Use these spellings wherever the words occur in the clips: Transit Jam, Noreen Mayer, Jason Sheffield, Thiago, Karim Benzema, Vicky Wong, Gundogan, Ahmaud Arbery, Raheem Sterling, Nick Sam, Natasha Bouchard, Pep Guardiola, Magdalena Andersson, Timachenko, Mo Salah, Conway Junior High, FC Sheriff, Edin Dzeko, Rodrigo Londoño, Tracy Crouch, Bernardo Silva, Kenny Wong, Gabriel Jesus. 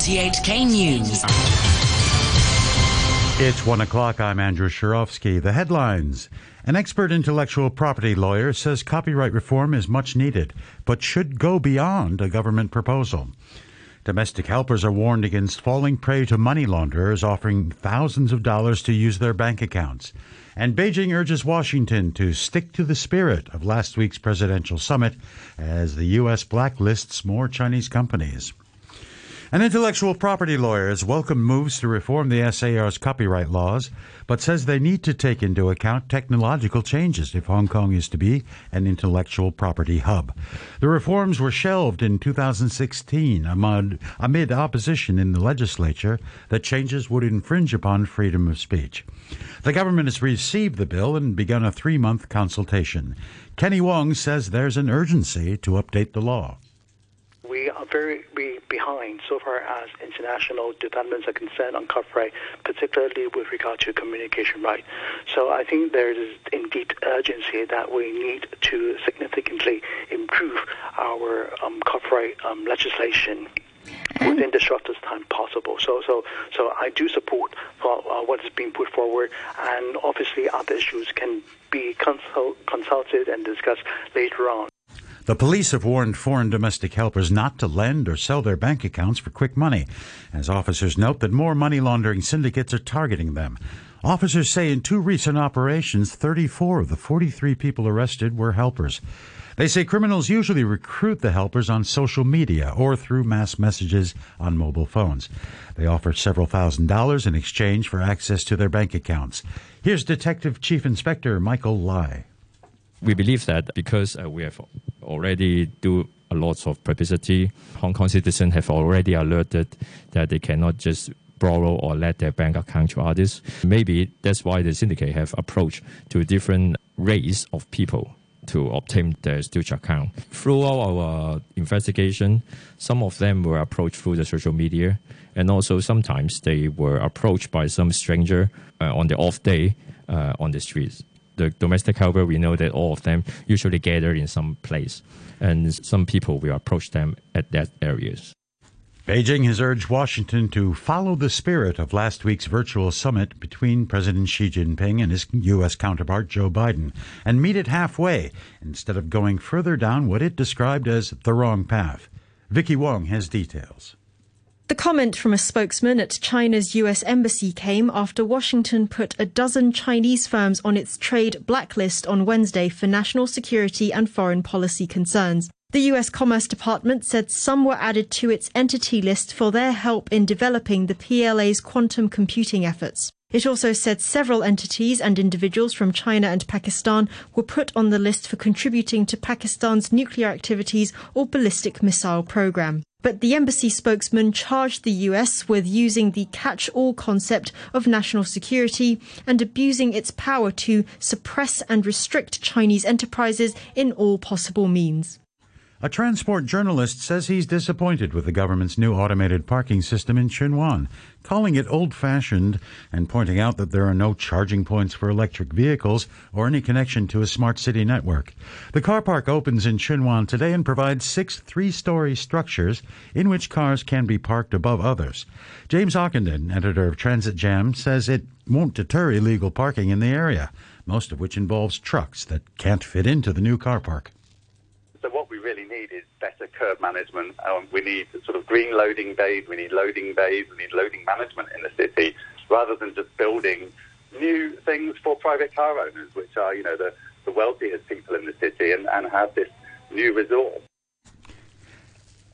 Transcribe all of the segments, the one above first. RTHK News. It's 1 o'clock. I'm Andrew Shirovsky. The headlines. An expert intellectual property lawyer says copyright reform is much needed, but should go beyond a government proposal. Domestic helpers are warned against falling prey to money launderers offering thousands of dollars to use their bank accounts. And Beijing urges Washington to stick to the spirit of last week's presidential summit as the U.S. blacklists more Chinese companies. An intellectual property lawyer has welcomed moves to reform the SAR's copyright laws, but says they need to take into account technological changes if Hong Kong is to be an intellectual property hub. The reforms were shelved in 2016 amid opposition in the legislature that changes would infringe upon freedom of speech. The government has received the bill and begun a 3-month consultation. Kenny Wong says there's an urgency to update the law. We are very behind so far as international developments are concerned on copyright, particularly with regard to communication rights. So I think there is indeed urgency that we need to significantly improve our copyright legislation within the shortest time possible. So I do support what is being put forward, and obviously other issues can be consulted and discussed later on. The police have warned foreign domestic helpers not to lend or sell their bank accounts for quick money, as officers note that more money laundering syndicates are targeting them. Officers say in 2 recent operations, 34 of the 43 people arrested were helpers. They say criminals usually recruit the helpers on social media or through mass messages on mobile phones. They offer several $1,000s in exchange for access to their bank accounts. Here's Detective Chief Inspector Michael Lye. We believe that because we have already do a lot of publicity, Hong Kong citizens have already alerted that they cannot just borrow or let their bank account to others. Maybe that's why the syndicate have approached to different race of people to obtain their Stitch account. Throughout our investigation, some of them were approached through the social media, and also sometimes they were approached by some stranger on the off day on the streets. The domestic helper, we know that all of them usually gather in some place, and some people will approach them at that areas. Beijing has urged Washington to follow the spirit of last week's virtual summit between President Xi Jinping and his U.S. counterpart Joe Biden and meet it halfway instead of going further down what it described as the wrong path. Vicky Wong has details. The comment from a spokesman at China's U.S. embassy came after Washington put a dozen Chinese firms on its trade blacklist on Wednesday for national security and foreign policy concerns. The U.S. Commerce Department said some were added to its entity list for their help in developing the PLA's quantum computing efforts. It also said several entities and individuals from China and Pakistan were put on the list for contributing to Pakistan's nuclear activities or ballistic missile program. But the embassy spokesman charged the US with using the catch-all concept of national security and abusing its power to suppress and restrict Chinese enterprises in all possible means. A transport journalist says he's disappointed with the government's new automated parking system in Shenzhen, calling it old-fashioned and pointing out that there are no charging points for electric vehicles or any connection to a smart city network. The car park opens in Shenzhen today and provides 6 3-story structures in which cars can be parked above others. James Ockenden, editor of Transit Jam, says it won't deter illegal parking in the area, most of which involves trucks that can't fit into the new car park. So what we really need is better curb management. We need sort of green loading bays, we need loading bays, we need loading management in the city, rather than just building new things for private car owners, which are, you know, the wealthiest people in the city and have this new resource.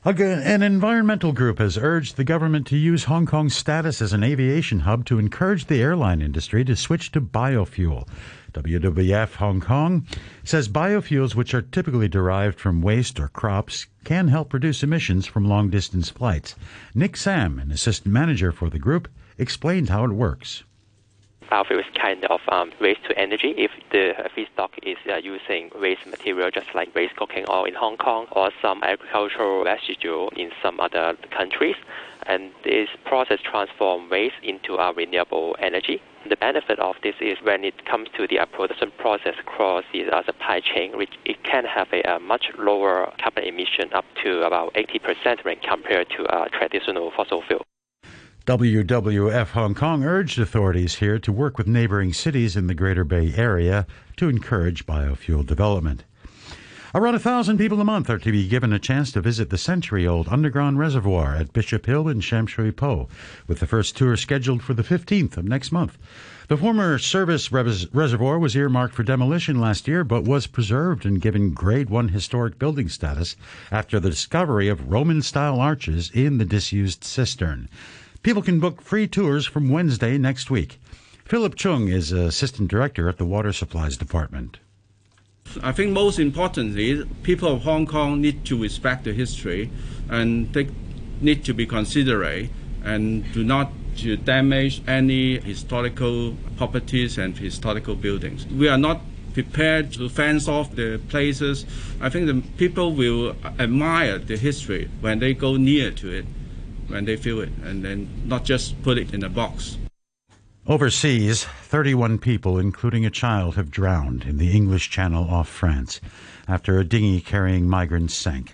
Again, an environmental group has urged the government to use Hong Kong's status as an aviation hub to encourage the airline industry to switch to biofuel. WWF Hong Kong says biofuels, which are typically derived from waste or crops, can help reduce emissions from long-distance flights. Nick Sam, an assistant manager for the group, explained how it works. Alpha is kind of waste to energy. If the feedstock is using waste material, just like waste cooking oil in Hong Kong or some agricultural residue in some other countries, and this process transforms waste into a renewable energy. The benefit of this is when it comes to the production process across the supply chain, which it can have a much lower carbon emission, up to about 80% when compared to traditional fossil fuel. WWF Hong Kong urged authorities here to work with neighboring cities in the Greater Bay Area to encourage biofuel development. Around 1,000 people a month are to be given a chance to visit the century-old underground reservoir at Bishop Hill in Sham Shui Po, with the first tour scheduled for the 15th of next month. The former service reservoir was earmarked for demolition last year, but was preserved and given Grade 1 historic building status after the discovery of Roman-style arches in the disused cistern. People can book free tours from Wednesday next week. Philip Chung is Assistant Director at the Water Supplies Department. I think most importantly, people of Hong Kong need to respect the history, and they need to be considerate and do not to damage any historical properties and historical buildings. We are not prepared to fence off the places. I think the people will admire the history when they go near to it, when they feel it, and then not just put it in a box. Overseas, 31 people, including a child, have drowned in the English Channel off France after a dinghy carrying migrants sank.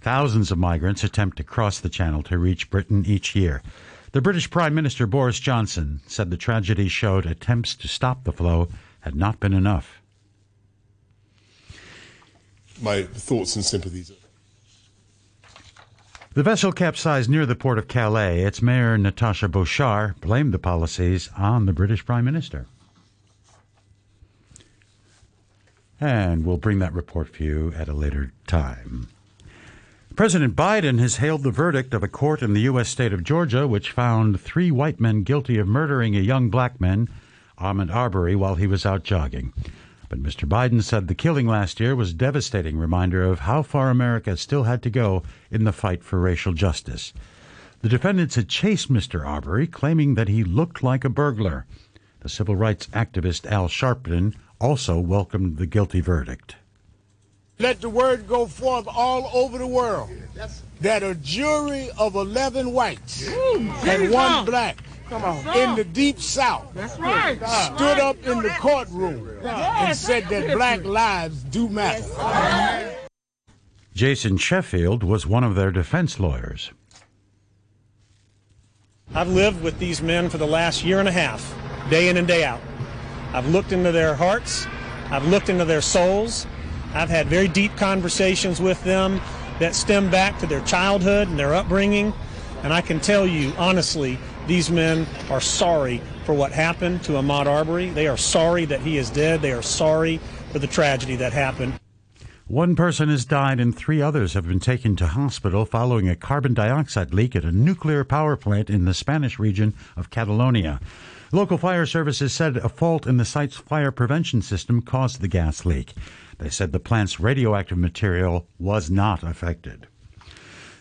Thousands of migrants attempt to cross the channel to reach Britain each year. The British Prime Minister Boris Johnson said the tragedy showed attempts to stop the flow had not been enough. My thoughts and sympathies. The vessel capsized near the port of Calais. Its mayor, Natasha Bouchard, blamed the policies on the British Prime Minister. And we'll bring that report for you at a later time. President Biden has hailed the verdict of a court in the U.S. state of Georgia, which found 3 white men guilty of murdering a young black man, Ahmaud Arbery, while he was out jogging. But Mr. Biden said the killing last year was a devastating reminder of how far America still had to go in the fight for racial justice. The defendants had chased Mr. Arbery, claiming that he looked like a burglar. The civil rights activist Al Sharpton also welcomed the guilty verdict. Let the word go forth all over the world that a jury of 11 whites and 1 black in the Deep South stood up in the courtroom and said that black lives do matter. Jason Sheffield was one of their defense lawyers. I've lived with these men for the last year and a half, day in and day out. I've looked into their hearts. I've looked into their souls. I've had very deep conversations with them that stem back to their childhood and their upbringing. And I can tell you, honestly, these men are sorry for what happened to Ahmaud Arbery. They are sorry that he is dead. They are sorry for the tragedy that happened. 1 person has died and 3 others have been taken to hospital following a carbon dioxide leak at a nuclear power plant in the Spanish region of Catalonia. Local fire services said a fault in the site's fire prevention system caused the gas leak. They said the plant's radioactive material was not affected.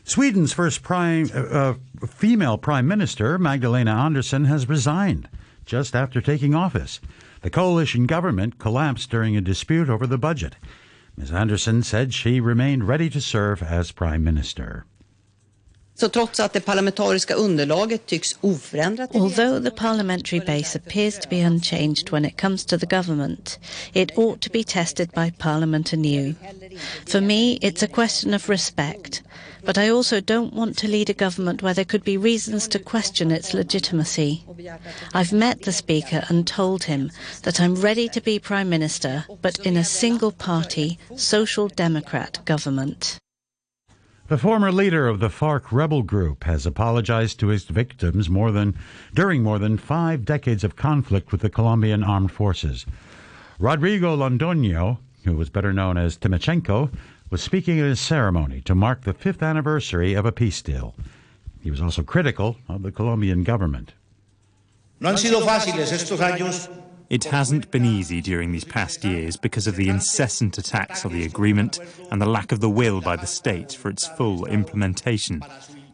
Sweden's first female prime minister, Magdalena Andersson, has resigned just after taking office. The coalition government collapsed during a dispute over the budget. Ms. Andersson said she remained ready to serve as prime minister. Although the parliamentary base appears to be unchanged when it comes to the government, it ought to be tested by parliament anew. For me, it's a question of respect, but I also don't want to lead a government where there could be reasons to question its legitimacy. I've met the Speaker and told him that I'm ready to be Prime Minister, but in a single-party, Social Democrat government. The former leader of the FARC rebel group has apologized to his victims during more than 5 decades of conflict with the Colombian Armed Forces. Rodrigo Londoño, who was better known as Timachenko, was speaking at a ceremony to mark the 5th anniversary of a peace deal. He was also critical of the Colombian government. It hasn't been easy during these past years because of the incessant attacks on the agreement and the lack of the will by the state for its full implementation.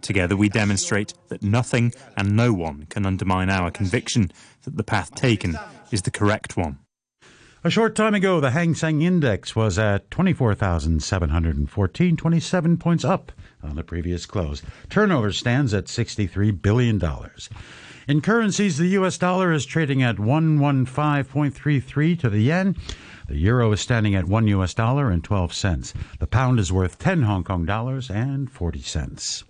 Together we demonstrate that nothing and no one can undermine our conviction that the path taken is the correct one. A short time ago, the Hang Seng Index was at 24,714, 27 points up on the previous close. Turnover stands at $63 billion. In currencies, the U.S. dollar is trading at 115.33 to the yen. The euro is standing at $1.12. The pound is worth 10 Hong Kong dollars and 40 cents.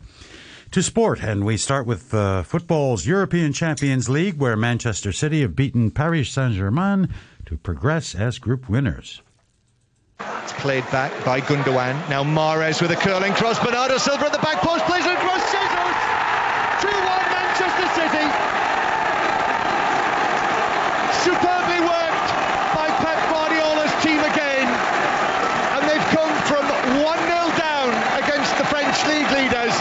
To sport, and we start with football's European Champions League, where Manchester City have beaten Paris Saint-Germain to progress as group winners. It's played back by Gundogan. Now Mahrez with a curling cross. Bernardo Silva at the back post plays it across. 2-1 Manchester City. Superbly worked by Pep Guardiola's team again. And they've come from 1-0 down against the French league leaders.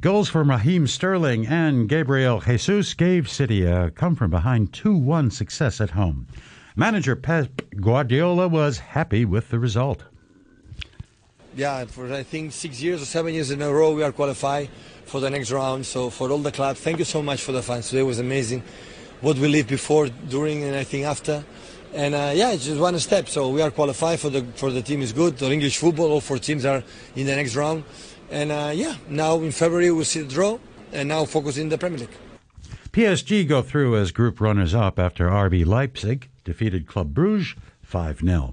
Goals from Raheem Sterling and Gabriel Jesus gave City a come-from-behind 2-1 success at home. Manager Pep Guardiola was happy with the result. Yeah, for I think 6 years or 7 years in a row we are qualified for the next round. So for all the club, thank you so much for the fans. Today was amazing what we lived before, during, and I think after. And yeah, it's just one step. So we are qualified for the team is good. Or English football, all four teams are in the next round. And yeah, now in February we'll see the draw and now focus in the Premier League. PSG go through as group runners-up after RB Leipzig defeated Club Brugge 5-0.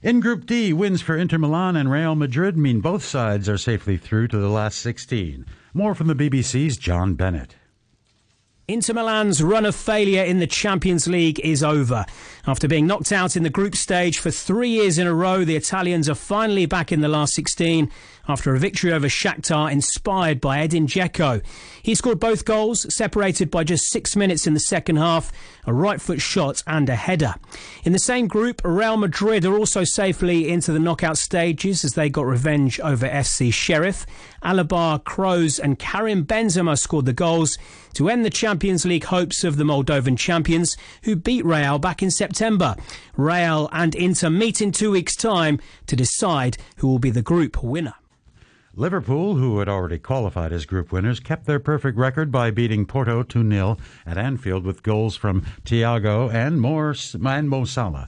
In Group D, wins for Inter Milan and Real Madrid mean both sides are safely through to the last 16. More from the BBC's John Bennett. Inter Milan's run of failure in the Champions League is over. After being knocked out in the group stage for 3 years in a row, the Italians are finally back in the last 16 after a victory over Shakhtar inspired by Edin Dzeko. He scored both goals, separated by just 6 minutes in the second half, a right-foot shot and a header. In the same group, Real Madrid are also safely into the knockout stages as they got revenge over FC Sheriff. Alaba, Kroos and Karim Benzema scored the goals to end the Champions League hopes of the Moldovan champions, who beat Real back in September. Real and Inter meet in 2 weeks' time to decide who will be the group winner. Liverpool, who had already qualified as group winners, kept their perfect record by beating Porto 2-0 at Anfield with goals from Thiago and Mo Salah.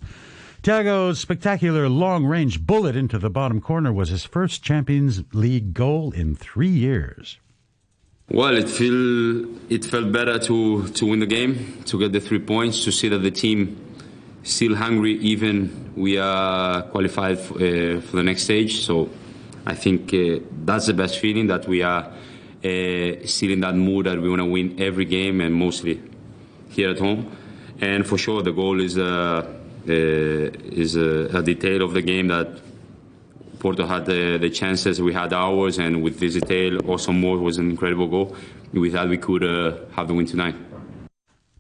Thiago's spectacular long-range bullet into the bottom corner was his first Champions League goal in 3 years. Well, it felt better to win the game, to get the 3 points, to see that the team still hungry, even we are qualified for the next stage. So I think that's the best feeling, that we are still in that mood that we want to win every game, and mostly here at home. And for sure, the goal is a detail of the game that Porto had the chances, we had ours, and with this detail, also more was an incredible goal. We thought we could have the win tonight.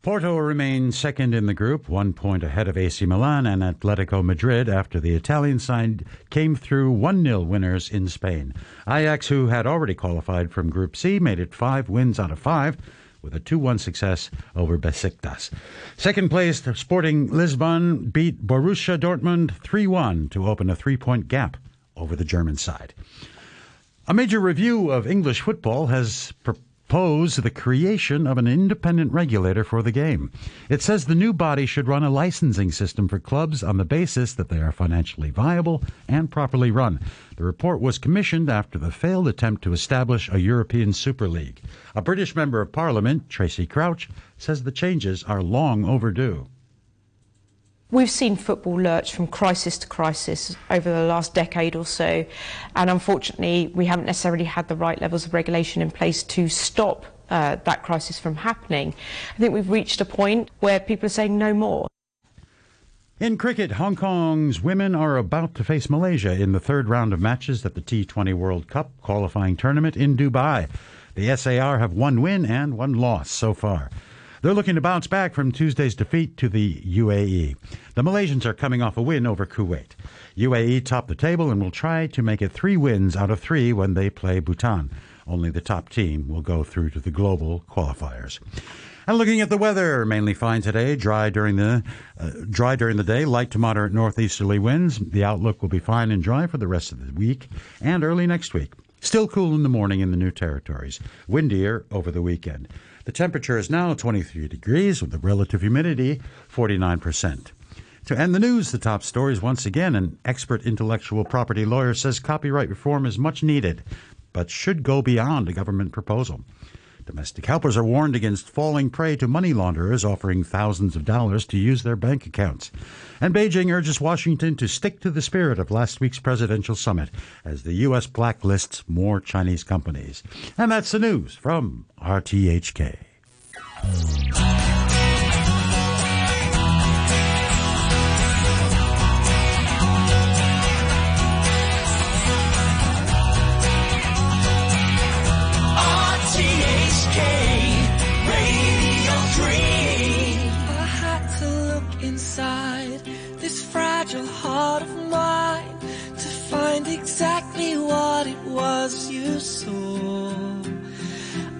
Porto remain second in the group, 1 point ahead of AC Milan and Atletico Madrid after the Italian side came through 1-0 winners in Spain. Ajax, who had already qualified from Group C, made it 5 wins out of 5 with a 2-1 success over Besiktas. Second place, Sporting Lisbon beat Borussia Dortmund 3-1 to open a 3-point gap over the German side. A major review of English football has proposed the creation of an independent regulator for the game. It says the new body should run a licensing system for clubs on the basis that they are financially viable and properly run. The report was commissioned after the failed attempt to establish a European Super League. A British Member of Parliament, Tracy Crouch, says the changes are long overdue. We've seen football lurch from crisis to crisis over the last decade or so, and unfortunately we haven't necessarily had the right levels of regulation in place to stop that crisis from happening. I think we've reached a point where people are saying no more. In cricket, Hong Kong's women are about to face Malaysia in the third round of matches at the T20 World Cup qualifying tournament in Dubai. The SAR have 1 win and 1 loss so far. They're looking to bounce back from Tuesday's defeat to the UAE. The Malaysians are coming off a win over Kuwait. UAE top the table and will try to make it 3 wins out of 3 when they play Bhutan. Only the top team will go through to the global qualifiers. And looking at the weather, mainly fine today, dry during the day, light to moderate northeasterly winds. The outlook will be fine and dry for the rest of the week and early next week. Still cool in the morning in the New Territories, windier over the weekend. The temperature is now 23 degrees with the relative humidity 49%. To end the news, the top stories once again, an expert intellectual property lawyer says copyright reform is much needed, but should go beyond a government proposal. Domestic helpers are warned against falling prey to money launderers offering thousands of dollars to use their bank accounts. And Beijing urges Washington to stick to the spirit of last week's presidential summit as the U.S. blacklists more Chinese companies. And that's the news from RTHK. This fragile heart of mine, to find exactly what it was you saw.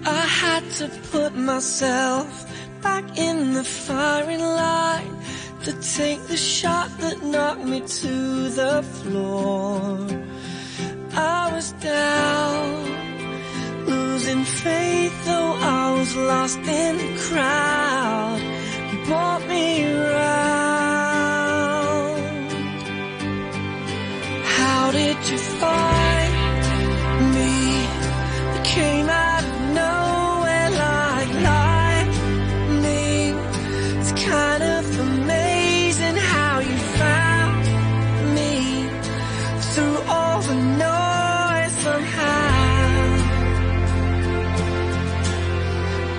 I had to put myself back in the firing line, to take the shot that knocked me to the floor. I was down, losing faith, though I was lost in the crowd. You brought me around. How did you find me? You came out of nowhere like lightning. It's kind of amazing how you found me through all the noise somehow.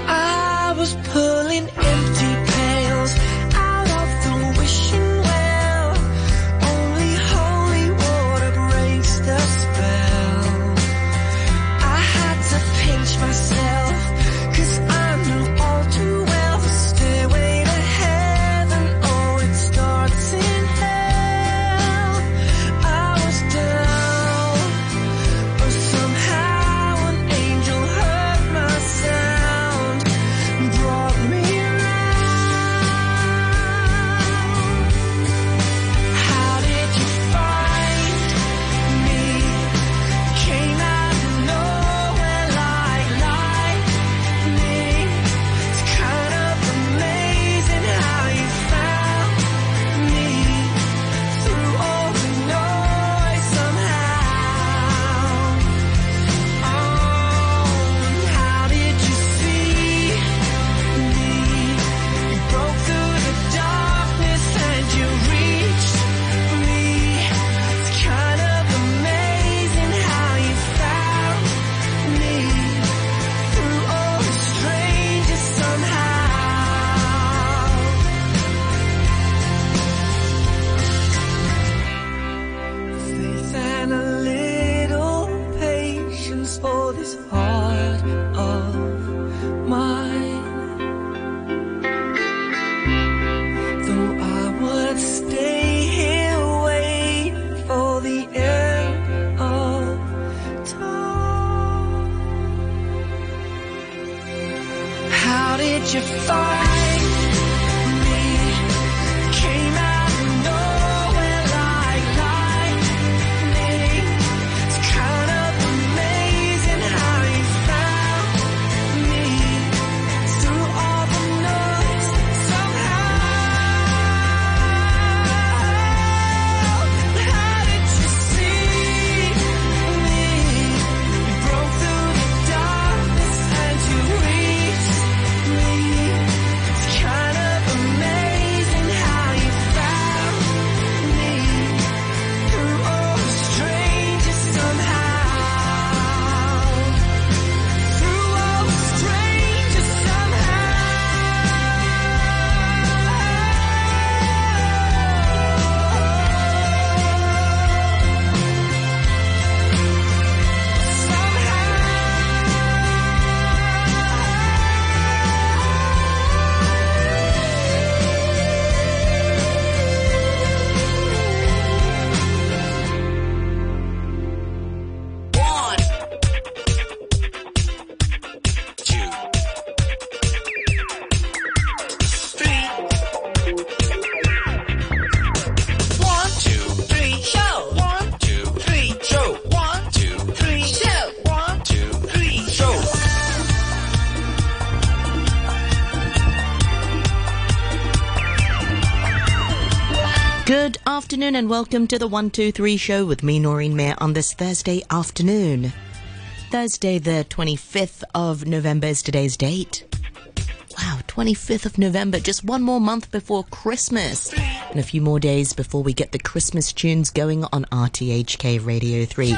I was pulling empty pails out of the wishing. afternoon and welcome to the 123 show with me, Noreen Mayer, on this Thursday afternoon. Thursday the 25th of November is today's date. Wow, 25th of November, just one more month before Christmas. And a few more days before we get the Christmas tunes going on RTHK Radio 3.